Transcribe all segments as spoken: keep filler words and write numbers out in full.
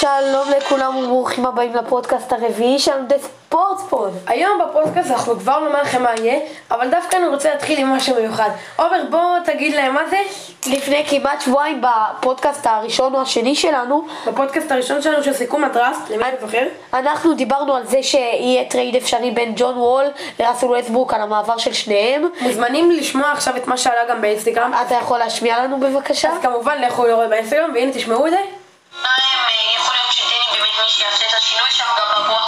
שלום לכולם וברוכים הבאים לפודקאסט הרביעי שלנו דה ספורט פוד. היום בפודקאסט אנחנו כבר נאמר לכם מה יהיה, אבל דווקא אני רוצה להתחיל עם משהו מיוחד. עומר, בוא תגיד להם מה זה. לפני כמעט שבועיים בפודקאסט הראשון או השני שלנו, בפודקאסט הראשון שלנו שסיכום הדראפט, למי מבחר? אנחנו דיברנו על זה שיהיה טרייד אפשרי בין ג'ון וול לראסל ווסטברוק, על המעבר של שניהם. מוזמנים לשמוע עכשיו את מה שעלה גם באינסטגרם. אתה יכול להשמיע לנו בבקשה? אז כמובן לכו לראות באינסטגרם, והנה תשמעו את זה. יכול להיות שדני באמת מי שיעשה את השינוי שם גם לבוא,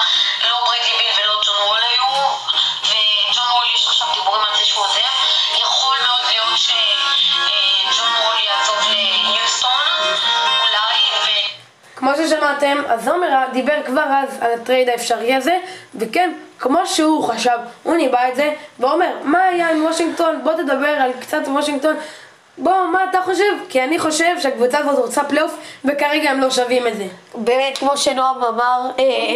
לא ברדלי ביל ולא ג'ון וול היו, וג'ון וול יש עכשיו דיבורים על זה שהוא עוזב. יכול מאוד להיות שג'ון וול יעזוב ליוסטון, אולי, ו... כמו ששמעתם, אז עומר דיבר כבר אז על הטרייד האפשרי הזה, וכן, כמו שהוא חשב, הוא ניבא את זה, ואומר, מה היה עם וושינגטון? בוא תדבר על קצת וושינגטון. בוא, מה אתה חושב? כי אני חושב שהקבוצה הזאת רוצה פלייאוף וכרגע הם לא שווים את זה. באמת, כמו שנועם אמר,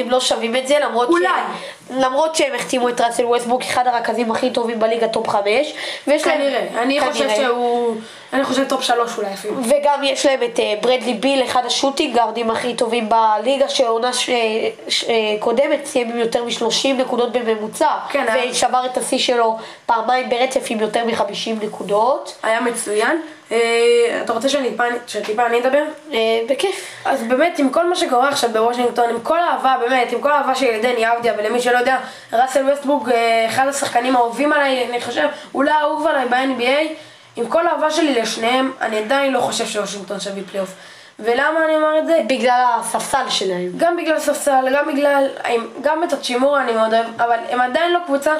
הם לא שווים את זה, למרות אולי. ש... למרות שהם החתימו את ראסל ווסטברוק, אחד הרכזים הכי טובים בליגה טופ חמש. ויש להם... כנראה, אני כנראה. חושב שהוא... אני חושב טופ שלוש אולי אפילו. וגם יש להם את ברדלי ביל, אחד השוטינג גארדים הכי טובים בליגה, שעונה ש... ש... קודמת, סיים עם יותר מ-שלושים נקודות בממוצע. כן, ושבר היה... את השיא שלו פעמיים ברצף עם יותר מ-חמישים נקודות. היה מצוין. אה, אתה רוצה שטיפה אני אדבר? אה, בכיף. אז באמת, עם כל מה שקורה עכשיו בוושינגטון, עם כל האהבה, באמת, עם כל האהבה של דני אבדיה, ולמי שלא יודע, ראסל ווסטברוק, אחד השחקנים האהובים עליי, אני חושב, אולי האהוב עליי ב-אן בי איי, עם כל האהבה שלי לשניהם, אני עדיין לא חושב שוושינגטון שווה פלייאוף. ולמה אני אומר את זה? בגלל הספסל שלהם. גם בגלל הספסל, גם בגלל... גם את הצ'ימורה אני מאוד אוהב, אבל הם עדיין לא קבוצה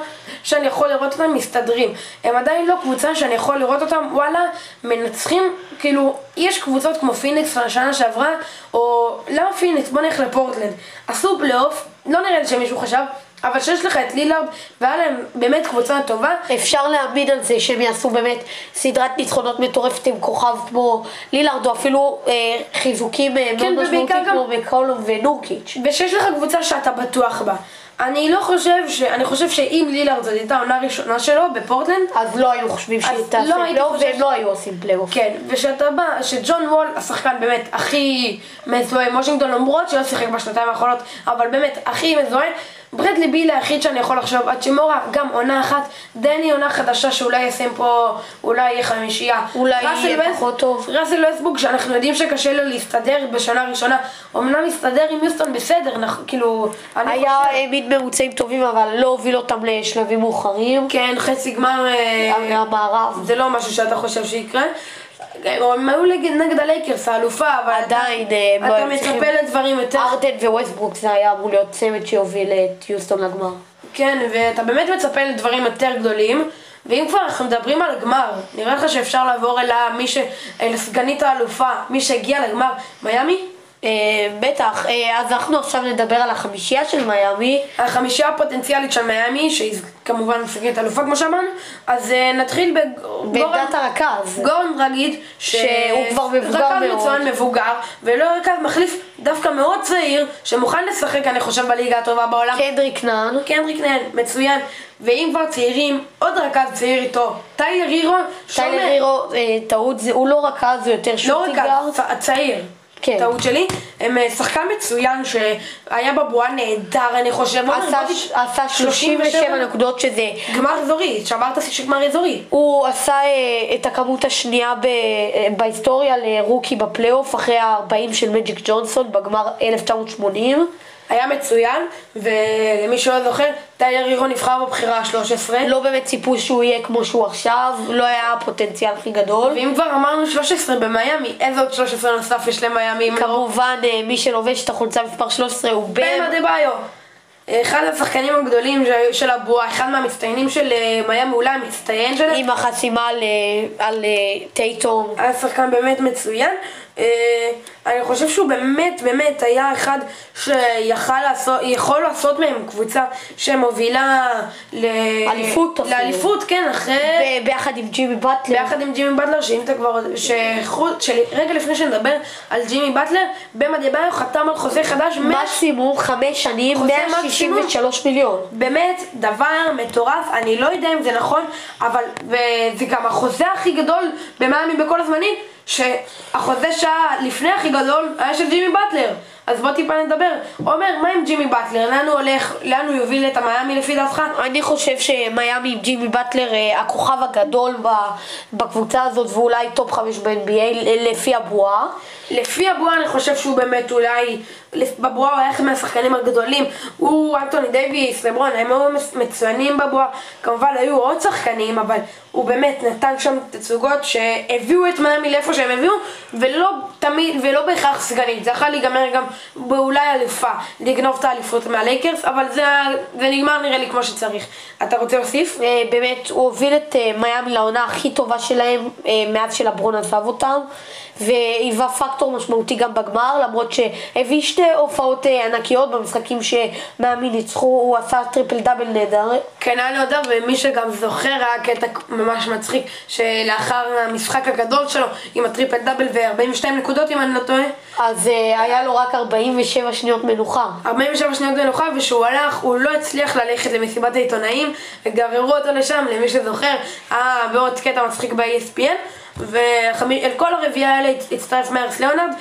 שאני יכול לראות אותם מסתדרים. הם עדיין לא קבוצה שאני יכול לראות אותם, וואלה, מנצחים, כאילו... יש קבוצות כמו פיניקס בשנה שעברה, או... למה פיניקס? בוא נלך לפורטלנד. עשו פלייאוף, לא נראה לי שמישהו חשב, אבל שיש לך את לילארד, והיה להם באמת קבוצה טובה. אפשר להאמין על זה שהם יעשו באמת סדרת ניצחונות מטורפת עם כוכב כמו לילארד, או אפילו אה, חיזוקים אה, כן, מאוד משמעותיים כמו מקולום ונורקיץ'. ושיש לך קבוצה שאתה בטוח בה. אני לא חושב ש... אני חושב שאם לילארד זאת הייתה העונה הראשונה שלו בפורטלנד, אז לא היו חושבים שהיא תעשה פלייאוף, והם לא היו עושים פלייאוף. כן, ושאתה בא, שג'ון וול, השחקן באמת הכי מזוהה עם וושינגטון, למרות שלא שיחק בשנתיים האחרונות, אבל באמת הכי מזוהה. ברדלי ביל היחיד שאני יכול לחשוב, הצ'ימורה גם עונה אחת, דני עונה חדשה שאולי יסיים פה, אולי יהיה חמישייה, אולי יהיה פחות טוב. ראסל ווסטברוק שאנחנו יודעים שקשה לו להסתדר בשנה הראשונה, אמנם הסתדר עם יוסטון בסדר, כאילו... היה מין ממוצעים טובים אבל לא הוביל אותם לשלבים מאוחרים. כן, חצי גמר... המערב. זה לא משהו שאתה חושב שיקרה. הם היו נגד הלייקרס, האלופה, אבל עדיין אתה מצפה לדברים יותר. ארדן וווסטברוק זה היה אמור להיות צמד שיוביל את יוסטון לגמר. כן, ואתה באמת מצפה לדברים יותר גדולים, ואם כבר אנחנו מדברים על הגמר, נראה לך שאפשר לעבור אל סגנית האלופה, מי שהגיע לגמר, מיאמי? בטח, אז אנחנו עכשיו נדבר על החמישייה של מיאמי, החמישייה הפוטנציאלית של מיאמי, שהיא כמובן מסגרת אלופה כמו שאמרנו. אז נתחיל בעמדת הרכז, גורן רגיד שהוא כבר מבוגר מאוד, רכז מצוין מבוגר, ולא רכז מחליף דווקא מאוד צעיר שמוכן לשחק אני חושב בליגה הטובה בעולם, קנדריק נאן. קנדריק נאן, מצוין. ואם כבר צעירים, עוד רכז צעיר איתו, טיילר הירו. טיילר הירו, טעות, הוא לא רכז, הוא יותר שוטינג גארד, צעיר. כן. טעות שלי, הם שחקן מצוין שהיה בבועה נהדר, אני חושב עשה שלושים ושבע נקודות, שזה גמר אזורי, שברת שגמר אזורי. הוא עשה את הכמות השנייה בהיסטוריה לרוקי בפלייאוף, אחרי ה-ארבעים של מג'יק ג'ונסון בגמר אלף תשע מאות שמונים. היה מצוין, ולמי שלא זוכר, טיילר הירו נבחר בבחירה ה-שלוש עשרה. לא באמת ציפו שהוא יהיה כמו שהוא עכשיו, לא היה הפוטנציאל הכי גדול. ואם כבר אמרנו שלוש עשרה במיאמי, איזה עוד שלוש עשרה נוסף יש למיאמי? כמובן, מי שלובש את החולצה מספר שלוש עשרה הוא בם אדבאיו, אחד השחקנים הגדולים של הבועה, אחד מהמצטיינים של מיאמי, אולי המצטיין שלו. עם החסימה על, על טייטום. השחקן באמת מצוין. אני חושב שהוא באמת באמת היה אחד שיכול לעשות מהם קבוצה שמובילה לאליפות, לאליפות, כן, אחרי ביחד עם ג'ימי באטלר, ביחד עם ג'ימי באטלר, שאם אתה כבר, רגע לפני שנדבר על ג'ימי באטלר, בם אדבאיו חתם על חוזה חדש מקסימום חמש שנים, מאה שישים ושלוש מיליון. באמת דבר מטורף, אני לא יודע אם זה נכון, אבל זה גם החוזה הכי גדול במיאמי בכל הזמנים, שהחוזה שעה לפני הכי גדול היה של ג'ימי באטלר, אז בוא טיפה נדבר. עומר, מה עם ג'ימי באטלר? לאן הוא הולך, לאן הוא יוביל את המיימי לפי דעתך? אני חושב שמיימי עם ג'ימי באטלר הכוכב הגדול בקבוצה הזאת, ואולי טופ חמש ב-אן בי איי לפי הבועה. לפי הבועה אני חושב שהוא באמת אולי, בבועה הוא היה אחד מהשחקנים הגדולים. הוא, אנטוני דייביס, לברון, הם היו מצוינים בבועה. כמובן היו עוד שחקנים, אבל הוא באמת נתן שם תצוגות שהביאו את מיימי לאיפה שהם הביאו, ולא תמיד, ולא בהכרח סגנית. זה יכול להיגמר גם באולי אלופה, לגנוב את האליפות מהלייקרס, אבל זה, זה נגמר נראה לי כמו שצריך. אתה רוצה להוסיף? באמת, הוא הוביל את מיימי לעונה הכי טובה שלהם מאז שלברון עזב אותם, והיווה פקטור משמעותי גם בגמר, למרות שהביא שתי הופעות ענקיות במשחקים שמאמי ניצחו, הוא עשה טריפל דאבל נהדר. כן, אני יודע, ומי שגם זוכר היה קטע ממש מצחיק שלאחר המשחק הגדול שלו עם הטריפל דאבל ו-ארבעים ושתיים נקודות אם אני לא טועה, אז היה לו רק ארבעים ושבע שניות מנוחה. ארבעים ושבע שניות מנוחה, ושהוא הלך, הוא לא הצליח ללכת למסיבת העיתונאים, וגררו אותו לשם, למי שזוכר, אה, בעוד קטע מצחיק ב-אי אס פי אן. ואל כל הרביעה האלה הצטרף מארס ליאונרד,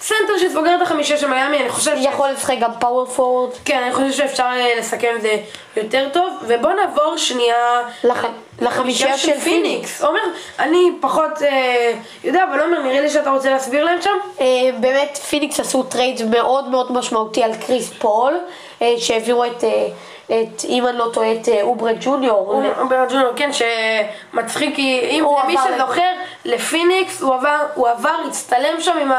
סנטר שסוגר את החמישה של מיימי, אני חושב יכול לשחק גם פאוור פורורד. כן, אני חושב שאפשר לסכם את זה יותר טוב, ובוא נעבור שנייה לחמישה של פיניקס. עומר, אני פחות יודע, אבל עומר, נראה לי שאתה רוצה להסביר להם שם. באמת פיניקס עשו טרייד מאוד מאוד משמעותי על קריס פול, שהעבירו את את, אם אני לא טועה, את אוברה ג'וניור. אוברה ג'וניור, כן, שמצחיק, אם מי שזוכר, לפיניקס, הוא עבר, הצטלם שם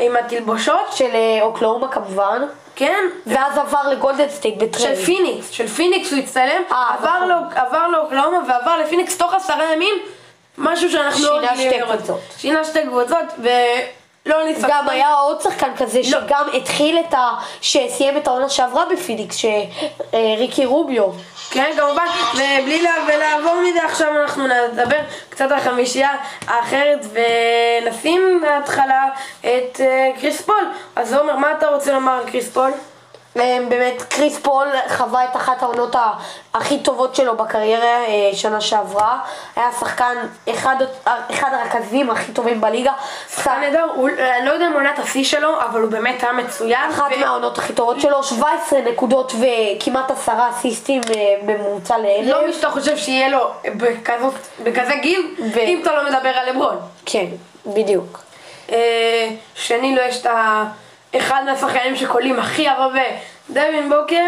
עם התלבושות של אוקלאומה כמובן. כן. ואז עבר לגולדן סטייט בטרייד. של פיניקס, של פיניקס הוא הצטלם, עבר לאוקלאומה ועבר לפיניקס תוך עשרה ימים, משהו שאנחנו לא יודעים לראות. שינה שתי קבוצות. גם היה עוד שחקן כזה שגם התחיל את ה... שסיים את העונה שעברה בפיניקס, ריקי רוביו. כן, כמובן, ובלי לעבור מזה עכשיו אנחנו נדבר קצת על חמישייה האחרת ונשים מההתחלה את קריס פול. אז עומר, מה אתה רוצה לומר על קריס פול? באמת קריס פול חווה את אחת העונות הכי טובות שלו בקריירה שנה שעברה, היה שחקן אחד, אחד הרכזים הכי טובים בליגה. שחקן נהדר, אני לא יודע אם עונת השיא שלו, אבל הוא באמת היה מצוין. אחת ו... מהעונות הכי טובות שלו, שבע עשרה נקודות וכמעט עשרה אסיסטים בממוצע לאלף. לא משהו אתה חושב שיהיה לו בכזאת, בכזה גיל, ו... אם אתה לא מדבר על לברון. כן, בדיוק. שני לו יש את ה... אחד מהשחקנים שקולים הכי הרבה, דווין בוקר.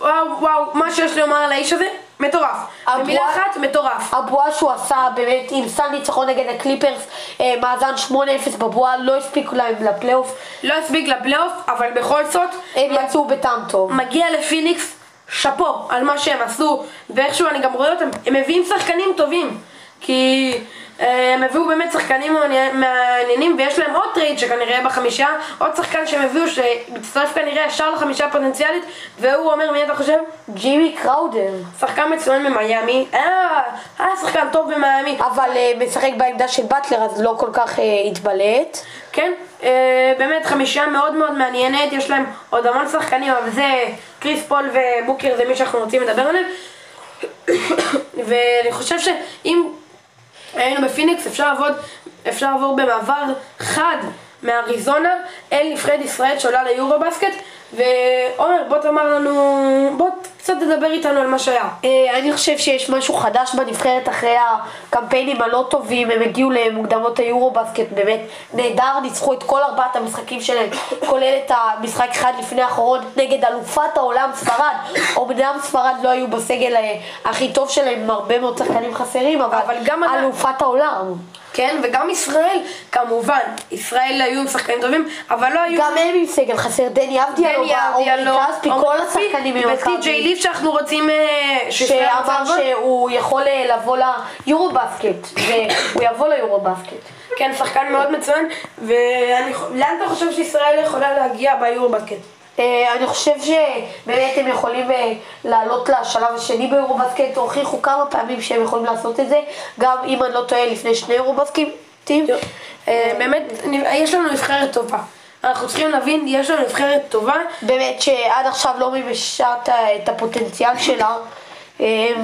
וואו וואו, מה שיש לי לומר על האיש הזה? מטורף. במילה אחת, מטורף. הבועה שהוא עשה באמת עם סן ניצחון נגד הקליפרס, מאזן שמונה אפס בבועה, לא הספיק להם לפלייאוף. לא הספיק לפלייאוף, אבל בכל זאת הם יצאו בטעם טוב. מגיע לפיניקס, שפו על מה שהם עשו, ואיכשהו אני גם רואה אותם, הם מביאים שחקנים טובים, כי הם הביאו באמת שחקנים מעניינים, ויש להם עוד טרייד שכנראה בחמישה, עוד שחקן שהם הביאו שמצטרף כנראה ישר לחמישה הפוטנציאלית, והוא אומר, מי אתה חושב? ג'ימי קראודר. שחקן מצוין במיימי, היה שחקן טוב במיימי, אבל משחק בעמדה של באטלר, אז לא כל כך התבלט. כן, באמת חמישה מאוד מאוד מעניינת, יש להם עוד המון שחקנים, אבל זה קריס פול ובוקר, זה מי שאנחנו רוצים לדבר עליהם. ואני חושב שאם היינו בפיניקס, אפשר לעבוד, אפשר לעבור במעבר חד מאריזונה אל נבחרת ישראל שעולה ליורובסקט. ועומר, בוא תאמר לנו, בוא קצת תדבר איתנו על מה שהיה. אני חושב שיש משהו חדש בנבחרת אחרי הקמפיינים הלא טובים. הם הגיעו למוקדמות היורובסקט באמת נהדר, ניצחו את כל ארבעת המשחקים שלהם, כולל את המשחק אחד לפני האחרון נגד אלופת העולם ספרד. אומנם ספרד לא היו בסגל הכי טוב שלהם, הרבה מאוד שחקנים חסרים, אבל גם אלופת העולם. כן, וגם ישראל, כמובן, ישראל היו עם שחקנים טובים, אבל לא היו... גם הם עם סגל חסר, דני אבדיה, עומרי כספי, כל השחקנים עם מכבי. וסי.ג'יי ליף שאנחנו רוצים... שאמר שהוא יכול לבוא ליורובסקט, והוא יבוא ליורובסקט. כן, שחקן מאוד מצוין, ולאן אתה חושב שישראל יכולה להגיע ביורובסקט? אני חושב שבאמת הם יכולים לעלות לשלב השני ביורובסקט, הוכיחו כמה פעמים שהם יכולים לעשות את זה, גם אם אני לא טועה לפני שני יורובסקטים. באמת, יש לנו נבחרת טובה. אנחנו צריכים להבין, יש לנו נבחרת טובה. באמת שעד עכשיו לא ממשה את הפוטנציאל שלה.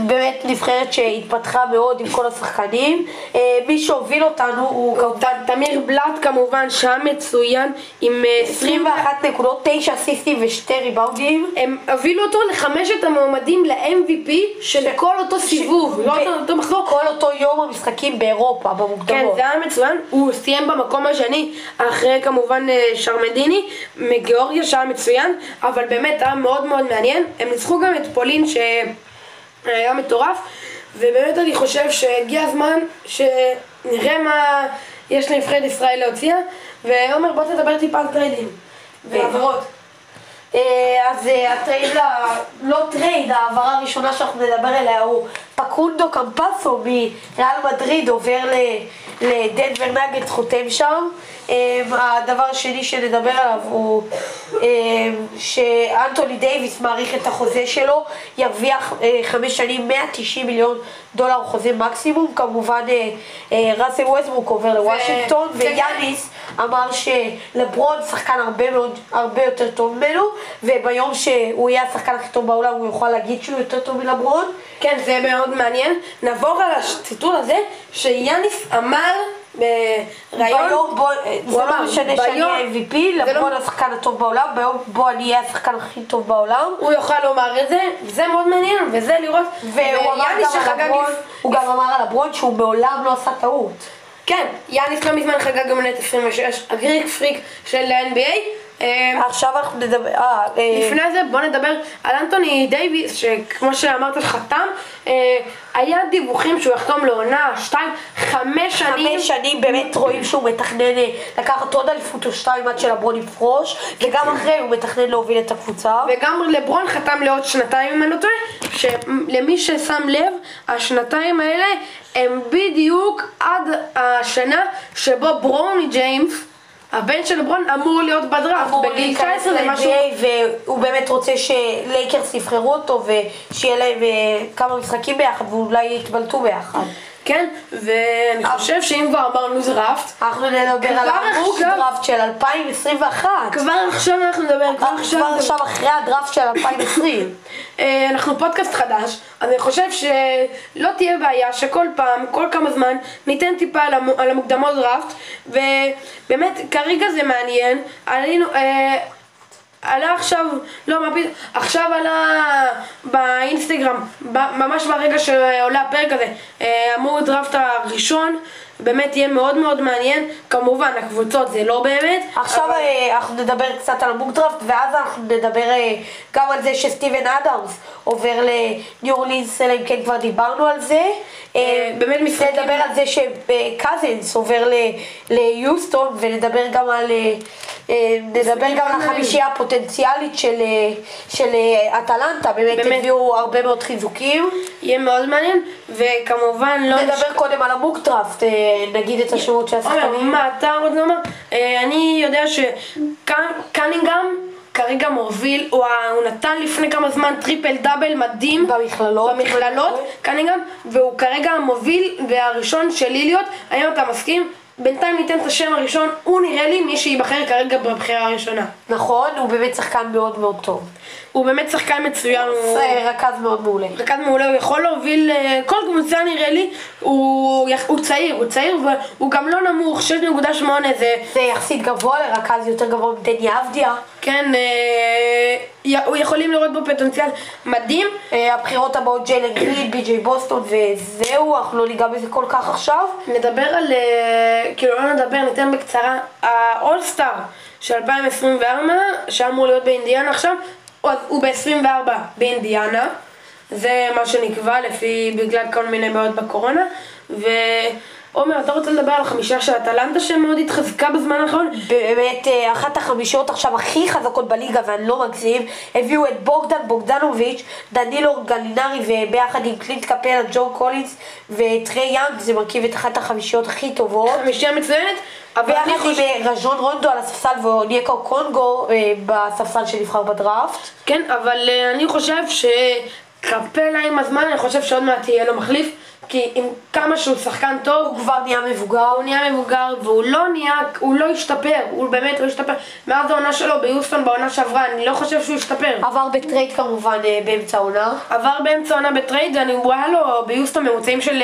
באמת נבחרת שהתפתחה מאוד עם כל השחקנים. מי שהוביל אותנו הוא תמיר בלאט כמובן, שעה מצוין עם עשרים ואחת נקודות, תשע אסיסטים ושתי ריבאונדים. הם הובילו אותו לחמשת המועמדים ל-אם וי פי של כל אותו סיבוב, כל אותו יום המשחקים באירופה במוקדמות. כן, זה היה מצוין. הוא סיים במקום השני אחרי כמובן שרמדיני מגיאורגיה, שעה מצוין, אבל באמת היה מאוד מאוד מעניין. הם ניצחו גם את פולין ש... היה מטורף, ובאמת אני חושב שהגיע הזמן שנראה מה יש לנבחרת ישראל להוציאה. ועומר, בוא תדבר טיפה על טריידים והעברות. אז הטרייד, לא טרייד, העברה הראשונה שאנחנו נדבר עליה הוא פקונדו קמפסו מריאל מדריד עובר לדנבר נגטס, חותם שם. הדבר השני שנדבר עליו הוא שאנטוני דייוויס מעריך את החוזה שלו, ירוויח חמש שנים מאה תשעים מיליון דולר, הוא חוזה מקסימום. כמובן ראסל ווסטברוק עובר לוושינגטון, ויאניס אמר שלברון שחקן הרבה מאוד, הרבה יותר טוב ממנו, וביום שהוא יהיה השחקן הכי טוב בעולם הוא יוכל להגיד שהוא יותר טוב מלברון. כן, זה מאוד מעניין. נעבור על הציטוט הזה שיאניס אמר ביום בו, זה לא משנה שאני אם וי פי, לברון השחקן הטוב בעולם, ביום בו אני אהיה השחקן הכי טוב בעולם, הוא יוכל לומר את זה, וזה מאוד מעניין, וזה לראות. והוא גם אמר על הברון שהוא מעולם לא עשה טעות. כן, יאניס לא מזמן חגג גם את עשרים ושש, הגריק פריק של ה-אן בי איי. עכשיו אנחנו נדבר... לפני זה בוא נדבר על אנטוני דייוויס, שכמו שאמרת חתם, היה דיווחים שהוא יחתום לעונה, שתיים, חמש שנים. חמש שנים, באמת רואים שהוא מתכנן לקחת עוד אליפות או שתיים עד שלברון יפרוש, וגם אחרי הוא מתכנן להוביל את הקבוצה. וגם לברון חתם לעוד שנתיים, אם אני לא טועה, שלמי ששם לב, השנתיים האלה הם בדיוק עד השנה שבו ברון ג'יימס, הבן של לברון, אמור להיות בדראפט, בגיל תשע עשרה למשהו, והוא באמת רוצה שלייקרס יבחרו אותו ושיהיה להם כמה משחקים ביחד ואולי יתבלטו ביחד. כן, ואני חושב שאם כבר אמרנו דראפט, אנחנו נדבר על המוק דראפט של אלפיים עשרים ואחת. כבר עכשיו אנחנו נדבר, כבר עכשיו אחרי הדראפט של אלפיים עשרים. אנחנו פודקאסט חדש, אני חושב שלא תהיה בעיה שכל פעם, כל כמה זמן, ניתן טיפה על המוקדמות דראפט, ובאמת כרגע זה מעניין. עלינו... עלה עכשיו, לא, מפיד, עכשיו עלה באינסטגרם, ב, ממש ברגע שעולה הפרק הזה, אמור דראפט הראשון, באמת יהיה מאוד מאוד מעניין. כמובן הקבוצות זה לא באמת. עכשיו אבל... אנחנו נדבר קצת על המוק דראפט, ואז אנחנו נדבר גם על זה שסטיבן אדמס עובר לניו אורלינס, אלא אם כן כבר דיברנו על זה. באמת משחקים. נדבר על זה שקזינס עובר ליוסטון, ונדבר גם על נדבר גם על החמישייה הפוטנציאלית של, של אטלנטה, באמת הביאו הרבה מאוד חיזוקים. יהיה מאוד מעניין, וכמובן לא... נדבר נש... קודם על המוק דראפט, נגיד את השירות של השחקנים. עומר, מה אתה עוד לא אומר? אני יודע שקנינגהם כרגע מוביל, הוא נתן לפני כמה זמן טריפל דאבל מדהים במכללות, קנינגהם, והוא כרגע המוביל והראשון של ליליות. האם אתה מסכים? בינתיים ניתן את השם הראשון, הוא נראה לי מי שיבחר כרגע בבחירה הראשונה. נכון, הוא באמת שחקן מאוד מאוד טוב. הוא באמת שחקן מצוין, הוא רכז מאוד מעולה. רכז מעולה, הוא יכול להוביל כל קבוצה נראה לי. הוא צעיר, הוא צעיר, הוא גם לא נמוך, שש נקודה שמונה זה יחסית גבוה לרכז, יותר גבוה מדני אבדיה. כן, הוא יכולים לראות בו פוטנציאל מדהים. הבחירות הבאות ג'יילן גרין, בי-ג'יי בוסטון וזהו, אנחנו לא ניגע בזה כל כך עכשיו. נדבר על, כאילו לא נדבר, ניתן בקצרה, האולסטאר של אלפיים עשרים וארבע שאמור להיות באינדיאנה עכשיו, הוא ב-עשרים וארבע באינדיאנה, זה מה שנקבע לפי, בגלל כל מיני בעיות בקורונה. ועומר, אתה רוצה לדבר על חמישה של אטלנטה שמאוד התחזקה בזמן האחרון? באמת, אחת החמישיות עכשיו הכי חזקות בליגה, ואני לא מגזים, הביאו את בוגדן בוגדנוביץ', דנילו גלינרי, וביחד עם קלינט קפלה, ג'ו קולינס וטרי יאנג, זה מרכיב את אחת החמישיות הכי טובות. חמישייה מצוינת. ביחד עם רז'ון רונדו על הספסל ואוניקו קונגו בספסל שנבחר בדראפט. כן, אבל אני חושב שקפלה עם הזמן, אני חושב שעוד מעט יהיה לו מחליף, כי עם כמה שהוא שחקן טוב, הוא כבר נהיה מבוגר, הוא נהיה מבוגר, והוא לא נהיה, הוא לא השתפר, הוא באמת לא השתפר. מאז העונה שלו ביוסטון, בעונה שעברה, אני לא חושב שהוא השתפר. עבר בטרייד כמובן באמצע העונה. עבר באמצע העונה בטרייד, הוא היה לו ביוסטון ממוצעים של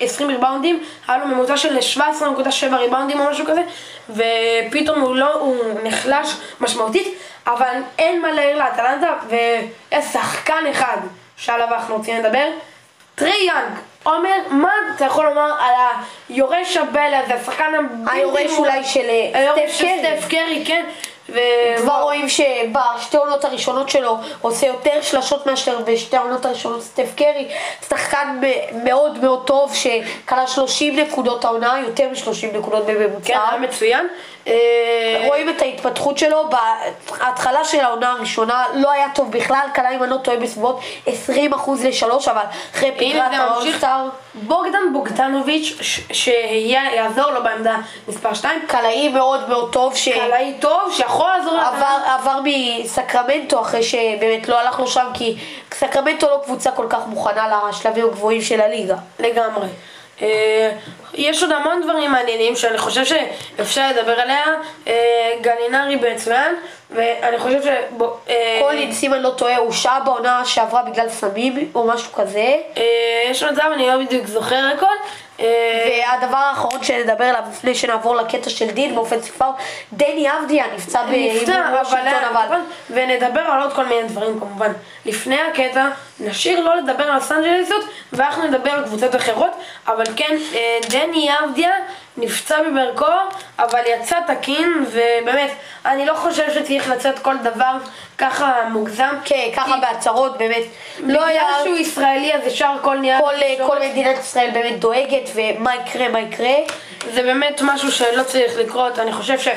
עשרים ריבאונדים, היה לו ממוצע של שבע עשרה נקודה שבע ריבאונדים או משהו כזה, ופתאום הוא לא, הוא נחלש משמעותית, אבל אין מה להעיר לאטלנטה, ויש שחקן אחד שעליו אנחנו רוצים לדבר, טריי יאנג. עומר, מה אתה יכול לומר על היורש הבאל הזה, השחקן הבלתי מול... היורש אולי של סטף קרי, כן. כבר רואים שבשתי העונות הראשונות שלו עושה יותר שלשות מאשר בשתי העונות הראשונות סטף קרי. שחקן מאוד מאוד טוב שכלל שלושים נקודות העונה, יותר מ-שלושים נקודות בממוצע. כן, היה מצוין. רואים את ההתפתחות שלו, בהתחלה של העונה הראשונה לא היה טוב בכלל, כלל אם אני לא טועה בסביבות עשרים אחוז לשלוש, אבל אחרי פגרת האולסטאר בוגדן בוגדנוביץ' שיעזור לו בעמדה מספר שתיים, קלעי מאוד מאוד טוב, קלעי טוב שיכול לעזור, עבר מסקרמנטו אחרי שבאמת לא הלך לו שם, כי סקרמנטו לא קבוצה כל כך מוכנה לשלבים הגבוהים של הליגה לגמרי. יש עוד המון דברים מעניינים שאני חושב שאפשר לדבר עליה. גלינרי בעצמם, ואני חושב שקולינס, אם אני לא טועה, הוא שעה בעונה שעברה בגלל סמים או משהו כזה. יש עוד זמן, אני לא בדיוק זוכר הכל. והדבר האחרון שנדבר עליו לפני שנעבור לקטע של דין באופן ספר, דני אבדיה נפצע בוושינגטון, אבל ונדבר על עוד כל מיני דברים כמובן. לפני הקטע נשאיר לא לדבר על לוס אנג'לס ואנחנו נדבר על קבוצות אחרות, אבל כן, דני אבדיה נפצע בברכו, אבל יצא תקין, ובאמת, אני לא חושב שצריך לצאת כל דבר ככה מוגזם. כן, ככה בהצהרות, באמת. לא היה שהוא ישראלי, אז ישר כל נהיה... כל מדינת ישראל באמת דואגת, ומה יקרה, מה יקרה. זה באמת משהו שלא צריך לקרות, אני חושב ש...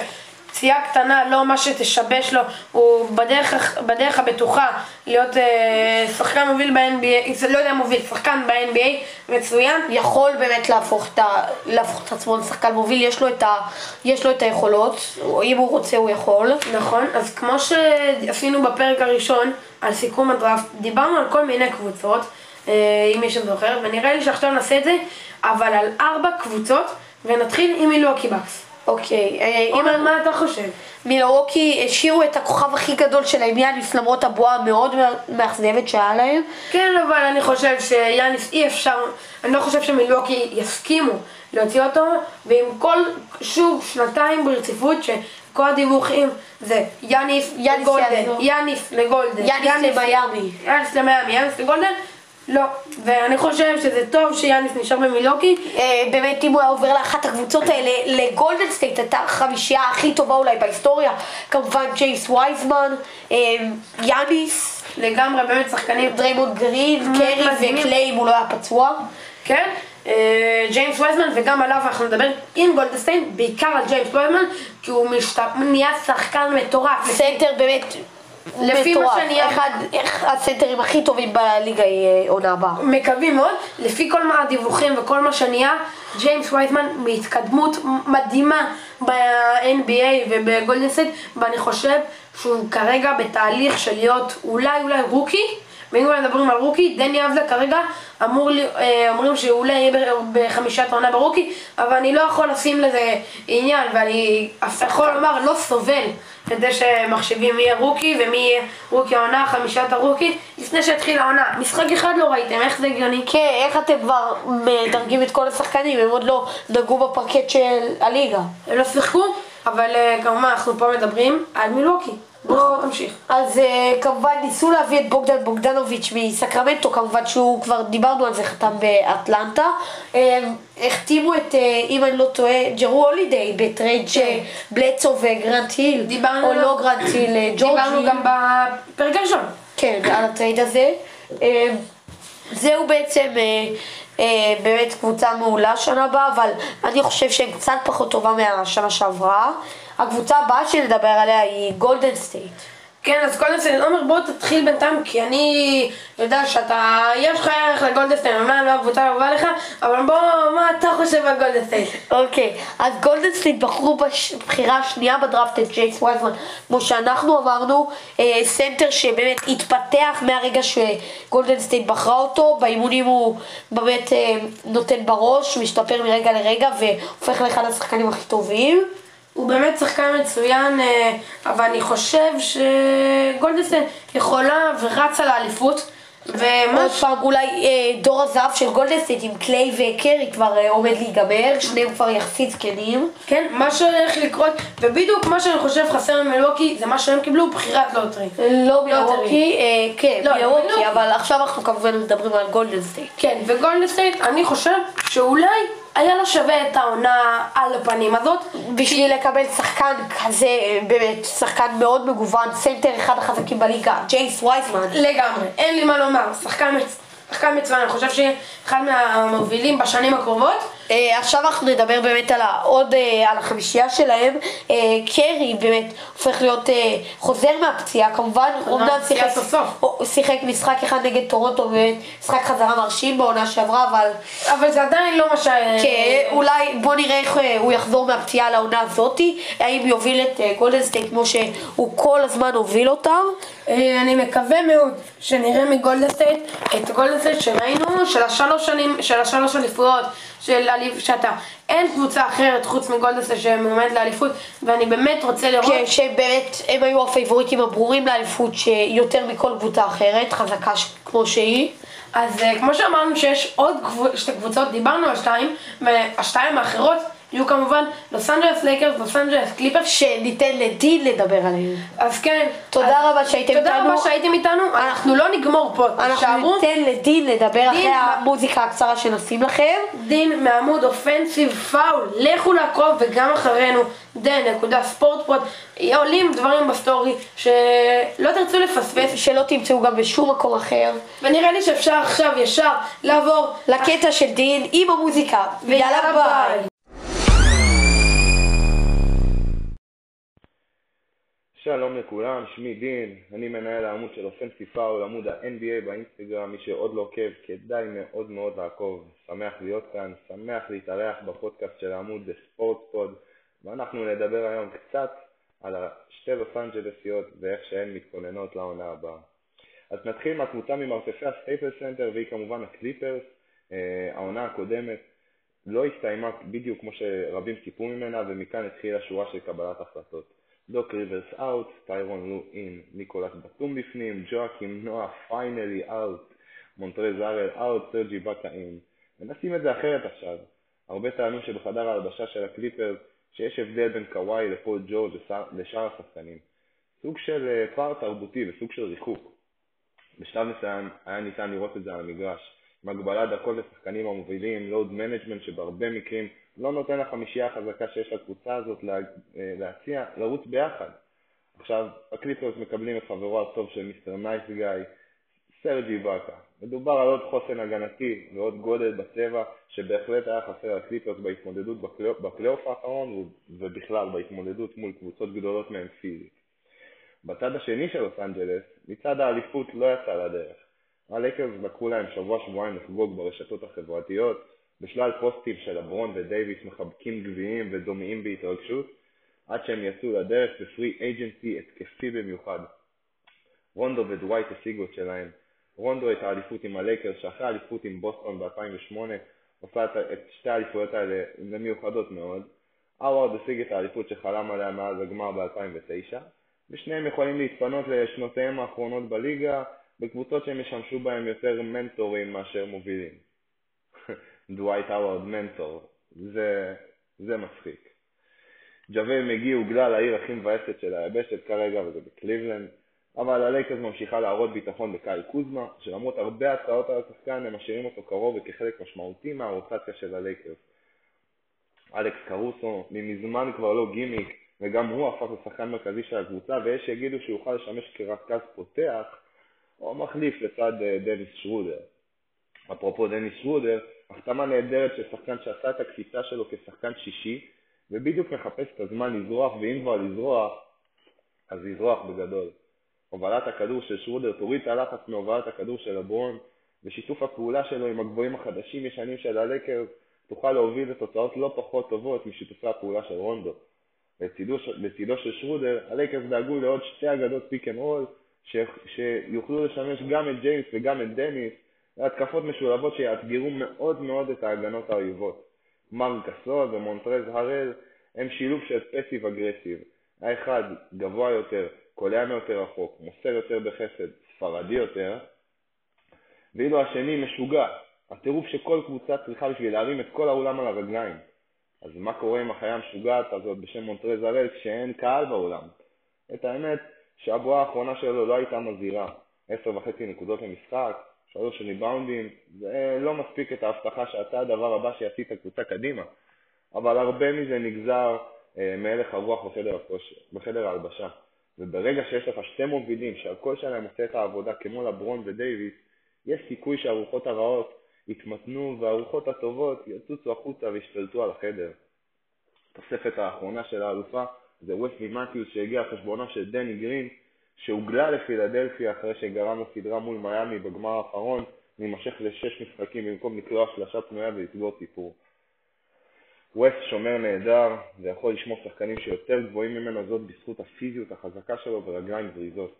פציעה קטנה, לא מה שתשבש לו, הוא בדרך, בדרך הבטוחה להיות אה, שחקן מוביל ב-אן בי איי, לא יודע מוביל, שחקן ב-אן בי איי מצוין, יכול באמת להפוך את, להפוך את עצמו לשחקן מוביל, יש לו את, ה, יש לו את היכולות, אם הוא רוצה הוא יכול. נכון, אז כמו שעשינו בפרק הראשון על סיכום הדראפט, דיברנו על כל מיני קבוצות, אה, אם יש זוכר, ונראה לי שעכשיו נעשה את זה, אבל על ארבע קבוצות, ונתחיל עם מילווקי בקס. אוקיי, עומר, מה אתה חושב? מילווקי השאירו את הכוכב הכי גדול של יאניס למרות הבועה המאוד מאכזבת שהיה להם. כן, אבל אני חושב שיאניס אי אפשר, אני לא חושב שמילווקי יסכימו להוציא אותו, ועם כל שוב שנתיים ברציפות שכל הדיווחים זה יאניס לגולדן, יאניס לגולדן, יאניס למיאמי, יאניס למיאמי, יאניס לגולדן. לא, ואני חושב שזה טוב שיאניס נשאר במילווקי. באמת, אם הוא היה עובר לאחת הקבוצות האלה, לגולדן סטייט, הייתה החמישייה הכי טובה אולי בהיסטוריה, כמובן ג'יימס וייזמן, יאניס לגמרי, באמת שחקנים, דריימונד גרין, קרי וקליי אם הוא לא היה פצוע, כן, ג'יימס וייזמן, וגם עליו אנחנו נדבר עם גולדסטיין, בעיקר על ג'יימס וייזמן, כי הוא נהיה שחקן מטורף, סנטר באמת לפי מה שאני... אחד הסנטרים הכי טובים בליגה היא עונה הבאה. מקווים מאוד. לפי כל מה הדיווחים וכל מה שנהיה, ג'יימס וייזמן בהתקדמות מדהימה ב-אן בי איי ובגולדן סטייט, ואני חושב שהוא כרגע בתהליך של להיות אולי אולי רוקי. ואם כבר מדברים על רוקי, דני אבדיה כרגע אמור לי, אומרים שאולי יהיה בחמישת העונה ברוקי, אבל אני לא יכול לשים לזה עניין, ואני יכול לומר לא סובל את זה שמחשבים מי יהיה רוקי ומי יהיה רוקי העונה, חמישת הרוקי, לפני שהתחילה העונה. משחק אחד לא ראיתם, איך זה הגיוני? כן, איך אתם כבר מדרגים את כל השחקנים? הם עוד לא דגעו בפרקט של הליגה. הם לא שיחקו, אבל כמובן אנחנו פה מדברים על מילווקי. בואו תמשיך. אז כמובן ניסו להביא את בוגדן בוגדנוביץ' מסקרמנטו, כמובן שהוא כבר דיברנו על זה, חתם באטלנטה. החתימו את, אם אני לא טועה, ג'רו הולידיי בטרייד שבלצו וגרנט היל, או לא גרנט היל, ג'ורג'י. דיברנו גם בפרק הראשון. כן, על הטרייד הזה. זהו בעצם באמת קבוצה מעולה שנה הבאה, אבל אני חושב שהיא קצת פחות טובה מהשנה שעברה. הקבוצה הבאה שנדבר עליה היא גולדן סטייט. כן, אז קודם סלין עומר, בוא תתחיל בינתיים, כי אני יודע שאתה, יש לך ערך לגולדסטייט, אמנם לא הקבוצה הטובה לך, אבל בוא, מה אתה חושב על גולדסטייט? אוקיי, אז גולדסטייט בחרו בבחירה השנייה בדראפט את ג'ייס וויזמן, כמו שאנחנו עברנו, סנטר שבאמת התפתח מהרגע שגולדסטייט בחרה אותו, באימונים הוא באמת נותן בראש, משתפר מרגע לרגע והופך לאחד השחקנים הכי טובים. הוא באמת שחקן מצוין, אבל אני חושב שגולדסטייט יכולה ורצה לאליפות. עוד פעם, אולי דור הזהב של גולדסטייט עם קליי וקרי כבר עומד להיגמר, שניהם כבר יחסית זקנים. כן, מה שהולך לקרות, ובדיוק מה שאני חושב חסר ממילווקי זה מה שהם קיבלו, בחירת לוטרי. לא מילווקי, כן, מילווקי, אבל עכשיו אנחנו כמובן מדברים על גולדסטייט. כן, וגולדסטייט, אני חושב שאולי היה לו שווה את העונה על הפנים הזאת בשביל לקבל שחקן כזה, באמת שחקן מאוד מגוון, סנטר אחד החזקים בליגה, ג'ייס וויזמן. לגמרי, אין לי מה לומר, שחקן מצוין, אני חושב שאחד מהמובילים בשנים הקרובות. עכשיו אנחנו נדבר באמת על עוד, על החמישייה שלהם. קרי באמת הופך להיות חוזר מהפציעה, כמובן אומנם שיחק משחק אחד נגד טורונטו, באמת משחק חזרה מרשים בעונה שעברה, אבל אבל זה עדיין לא מה ש... כן, אולי בוא נראה איך הוא יחזור מהפציעה לעונה הזאת, האם יוביל את גולדסטייט כמו שהוא כל הזמן הוביל אותם. אני מקווה מאוד שנראה מגולדסטייט את גולדסטייט שראינו של השלוש שנים, של השלוש אליפויות, של שאתה, אין קבוצה אחרת חוץ מגולדסטייט שמועמדת לאליפות, ואני באמת רוצה לראות כן, שבאמת הם היו הפייבוריטים הברורים לאליפות שיותר מכל קבוצה אחרת, חזקה כמו שהיא. אז כמו שאמרנו שיש עוד שתי קבוצות, דיברנו על שתיים, והשתיים האחרות יהיו כמובן לוס אנג'לס לייקרס, לוס אנג'לס קליפרס, שניתן לדין לדבר עליהם. אז כן, תודה אז רבה שהייתם תודה איתנו. תודה רבה שהייתם איתנו, אנחנו, אנחנו לא נגמור פה. אנחנו שערו, ניתן לדין לדבר אחרי מה... המוזיקה הקצרה שנשים לכם. דין מעמוד אופנסיב פאול, לכו לעקוב, וגם אחרינו דה נקודה ספורט פוד, עולים דברים בסטורי שלא תרצו לפספס, שלא תמצאו גם בשום מקום אחר. ונראה לי שאפשר עכשיו ישר לעבור לקטע של דין עם המוזיקה. ויאללה ביי. שלום לכולם, שמי דין, אני מנהל העמוד של אופנסיב פאול, עמוד ה-אן בי איי באינסטגרם, מי שעוד לא עוקב, כדאי מאוד מאוד לעקוב, שמח להיות כאן, שמח להתארח בפודקאסט של העמוד דה ספורט פוד, ואנחנו נדבר היום קצת על שתי לוס אנג'לסיות ואיך שהן מתכוננות לעונה הבאה. אז נתחיל מהקבוצה ממרתפי הסטייפלס סנטר, והיא כמובן הקליפרס. העונה הקודמת לא הסתיימה בדיוק כמו שרבים ציפו ממנה, ומכאן התחילה שורה של קבלת החלטות. דוק ריברס אאוט, טיירון לו אין, ניקולס בטום בפנים, ג'ואקים נועה פיינלי אאוט, מונטרז הרל אאוט, סרג'י באקה אין. ונשים את זה אחרת עכשיו. הרבה טענו שבחדר ההלבשה של הקליפרס שיש הבדל בין קוואי לפול ג'ורג' לשאר השחקנים. סוג של פער תרבותי וסוג של ריחוק. בשלב מסוים היה ניתן לראות את זה על המגרש. מגבלה דקות לשחקנים המובילים, לואוד מנג'מנט שבהרבה מקרים לא נותן לחמישייה החזקה שיש לקבוצה הזאת להציע, לרוץ ביחד. עכשיו, הקליפרס מקבלים את חברו הטוב של מיסטר נייס גאי, סרג'י באקה. מדובר על עוד חוסן הגנתי ועוד גודל בצבע שבהחלט היה חסר לקליפרס בהתמודדות בפלייאוף האחרון ובכלל בהתמודדות מול קבוצות גדולות מהן פיזית. בצד השני של לוס אנג'לס, מצד האליפות לא יצא לדרך. הלייקרס לקחו להם שבוע שבועיים לחגוג ברשתות החברתיות, בשלל פוסטים של לברון ודייביס מחבקים גביעים ודומיים בהתרגשות, עד שהם יצאו לדרך בפרי אייג'נסי התקפי במיוחד. רונדו ודווייט השיגו את שלהם. רונדו את האליפות עם הלייקרס, שאחרי האליפות עם בוסטון ב-אלפיים ושמונה, עושה את שתי האליפויות האלה מיוחדות מאוד. האוורד השיג את האליפות שחלם עליה מאז הגמר ב-אלפיים ותשע, ושניהם יכולים להתפנות לשנותיהם האחרונות בליגה, בקבוצות שהם ישמשו בהם יותר מנטורים מאשר מובילים. דווייט האוורד מנטור, זה, זה מצחיק. ג'וויל מגי הוגלה לעיר הכי מבאסת של היבשת כרגע, וזה בקליבלנד, אבל הלייקרס ממשיכה להראות ביטחון בקאי קוזמה, שלמרות הרבה הצעות על השחקן, הם משאירים אותו קרוב וכחלק משמעותי מהרוטציה של הלייקרס. אלכס קרוסו, ממזמן כבר לא גימיק, וגם הוא הפך לשחקן מרכזי של הקבוצה, ויש שיגידו שיוכל לשמש כרכז פותח, או מחליף לצד דניס שרודר. אפרופו דניס שרודר, החתמה נהדרת של שחקן שעשה את הקפיצה שלו כשחקן שישי, ובדיוק מחפש את הזמן לזרוח, ואם כבר לזרוח, אז לזרוח בגדול. הובלת הכדור של שרודר תוריד את הלחץ מהובלת הכדור של לברון, ושיתוף הפעולה שלו עם הגבוהים החדשים ישנים של הלקרס תוכל להוביל לתוצאות לא פחות טובות משיתופי הפעולה של רונדו. לצידו, לצידו של שרודר, הלקרס דאגו לעוד שתי אגדות פיק אנד רול ש... שיוכלו לשמש גם את ג'יימס וגם את דניס להתקפות משולבות שיאתגרו מאוד מאוד את ההגנות האויבות. מרק גסול ומונטרז הרל הם שילוב של פסיב אגרסיב. האחד גבוה יותר, קולע יותר רחוק, מוסר יותר בחסד, ספרדי יותר, ואילו השני משוגע, הטירוף שכל קבוצה צריכה בשביל להרים את כל העולם על הרגליים. אז מה קורה עם החיה המשוגעת הזאת בשם מונטרז הרל כשאין קהל בעולם? את האמת שהבועה האחרונה שלו לא הייתה מזהירה, עשר וחצי נקודות למשחק, שלוש ריבאונדים, זה לא מספיק את ההבטחה שאתה הדבר הבא שיעשי את הקבוצה קדימה, אבל הרבה מזה נגזר אה, מהלך הרוח בחדר, בחדר ההלבשה. וברגע שיש לך שתי מובילים שהכל שלהם עושה את העבודה כמו לברון ודייוויס, יש סיכוי שהרוחות הרעות יתמתנו והרוחות הטובות יצוצו החוצה והשתלטו על החדר. התוספת האחרונה של האלופה זה וסלי מתיוס שהגיע החשבונה של דני גרין, שהוגלה לפילדלפיה אחרי שגרם לסדרה מול מיאמי בגמר האחרון, נמשך לשש משחקים במקום לקרוא שלשה פנויה ולסגור טיפור. ווסט שומר נהדר ויכול לשמור שחקנים שיותר גבוהים ממנו, זאת בזכות הפיזיות החזקה שלו ורגליים זריזות.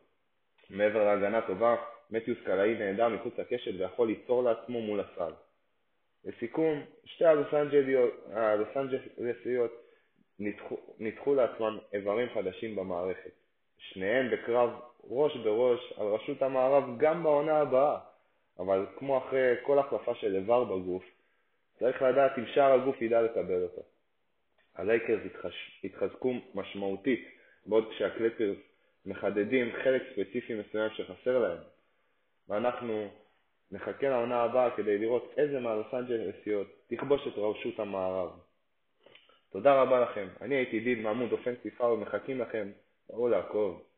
מעבר להגנה טובה, מתיוס קלעי נהדר מחוץ לקשת ויכול ליצור לעצמו מול הסל. לסיכום, שתי הלוס אנג'לסיות ניתחו, ניתחו לעצמם איברים חדשים במערכת. שניהם בקרב ראש בראש על רשות המערב גם בעונה הבאה, אבל כמו אחרי כל החלפה של איבר בגוף, צריך לדעת אם שער הגוף ידע לקבל אותו. הלייקרס התחזקו משמעותית, בעוד כשהקליפרס מחדדים חלק ספציפי מסוים שחסר להם. ואנחנו נחכה לעונה הבאה כדי לראות איזה מהלוס אנג'לסיות תכבוש את רשות המערב. תודה רבה לכם. אני הייתי דיד מעמוד אופנסיפה ומחכים לכם. תראו לעקוב.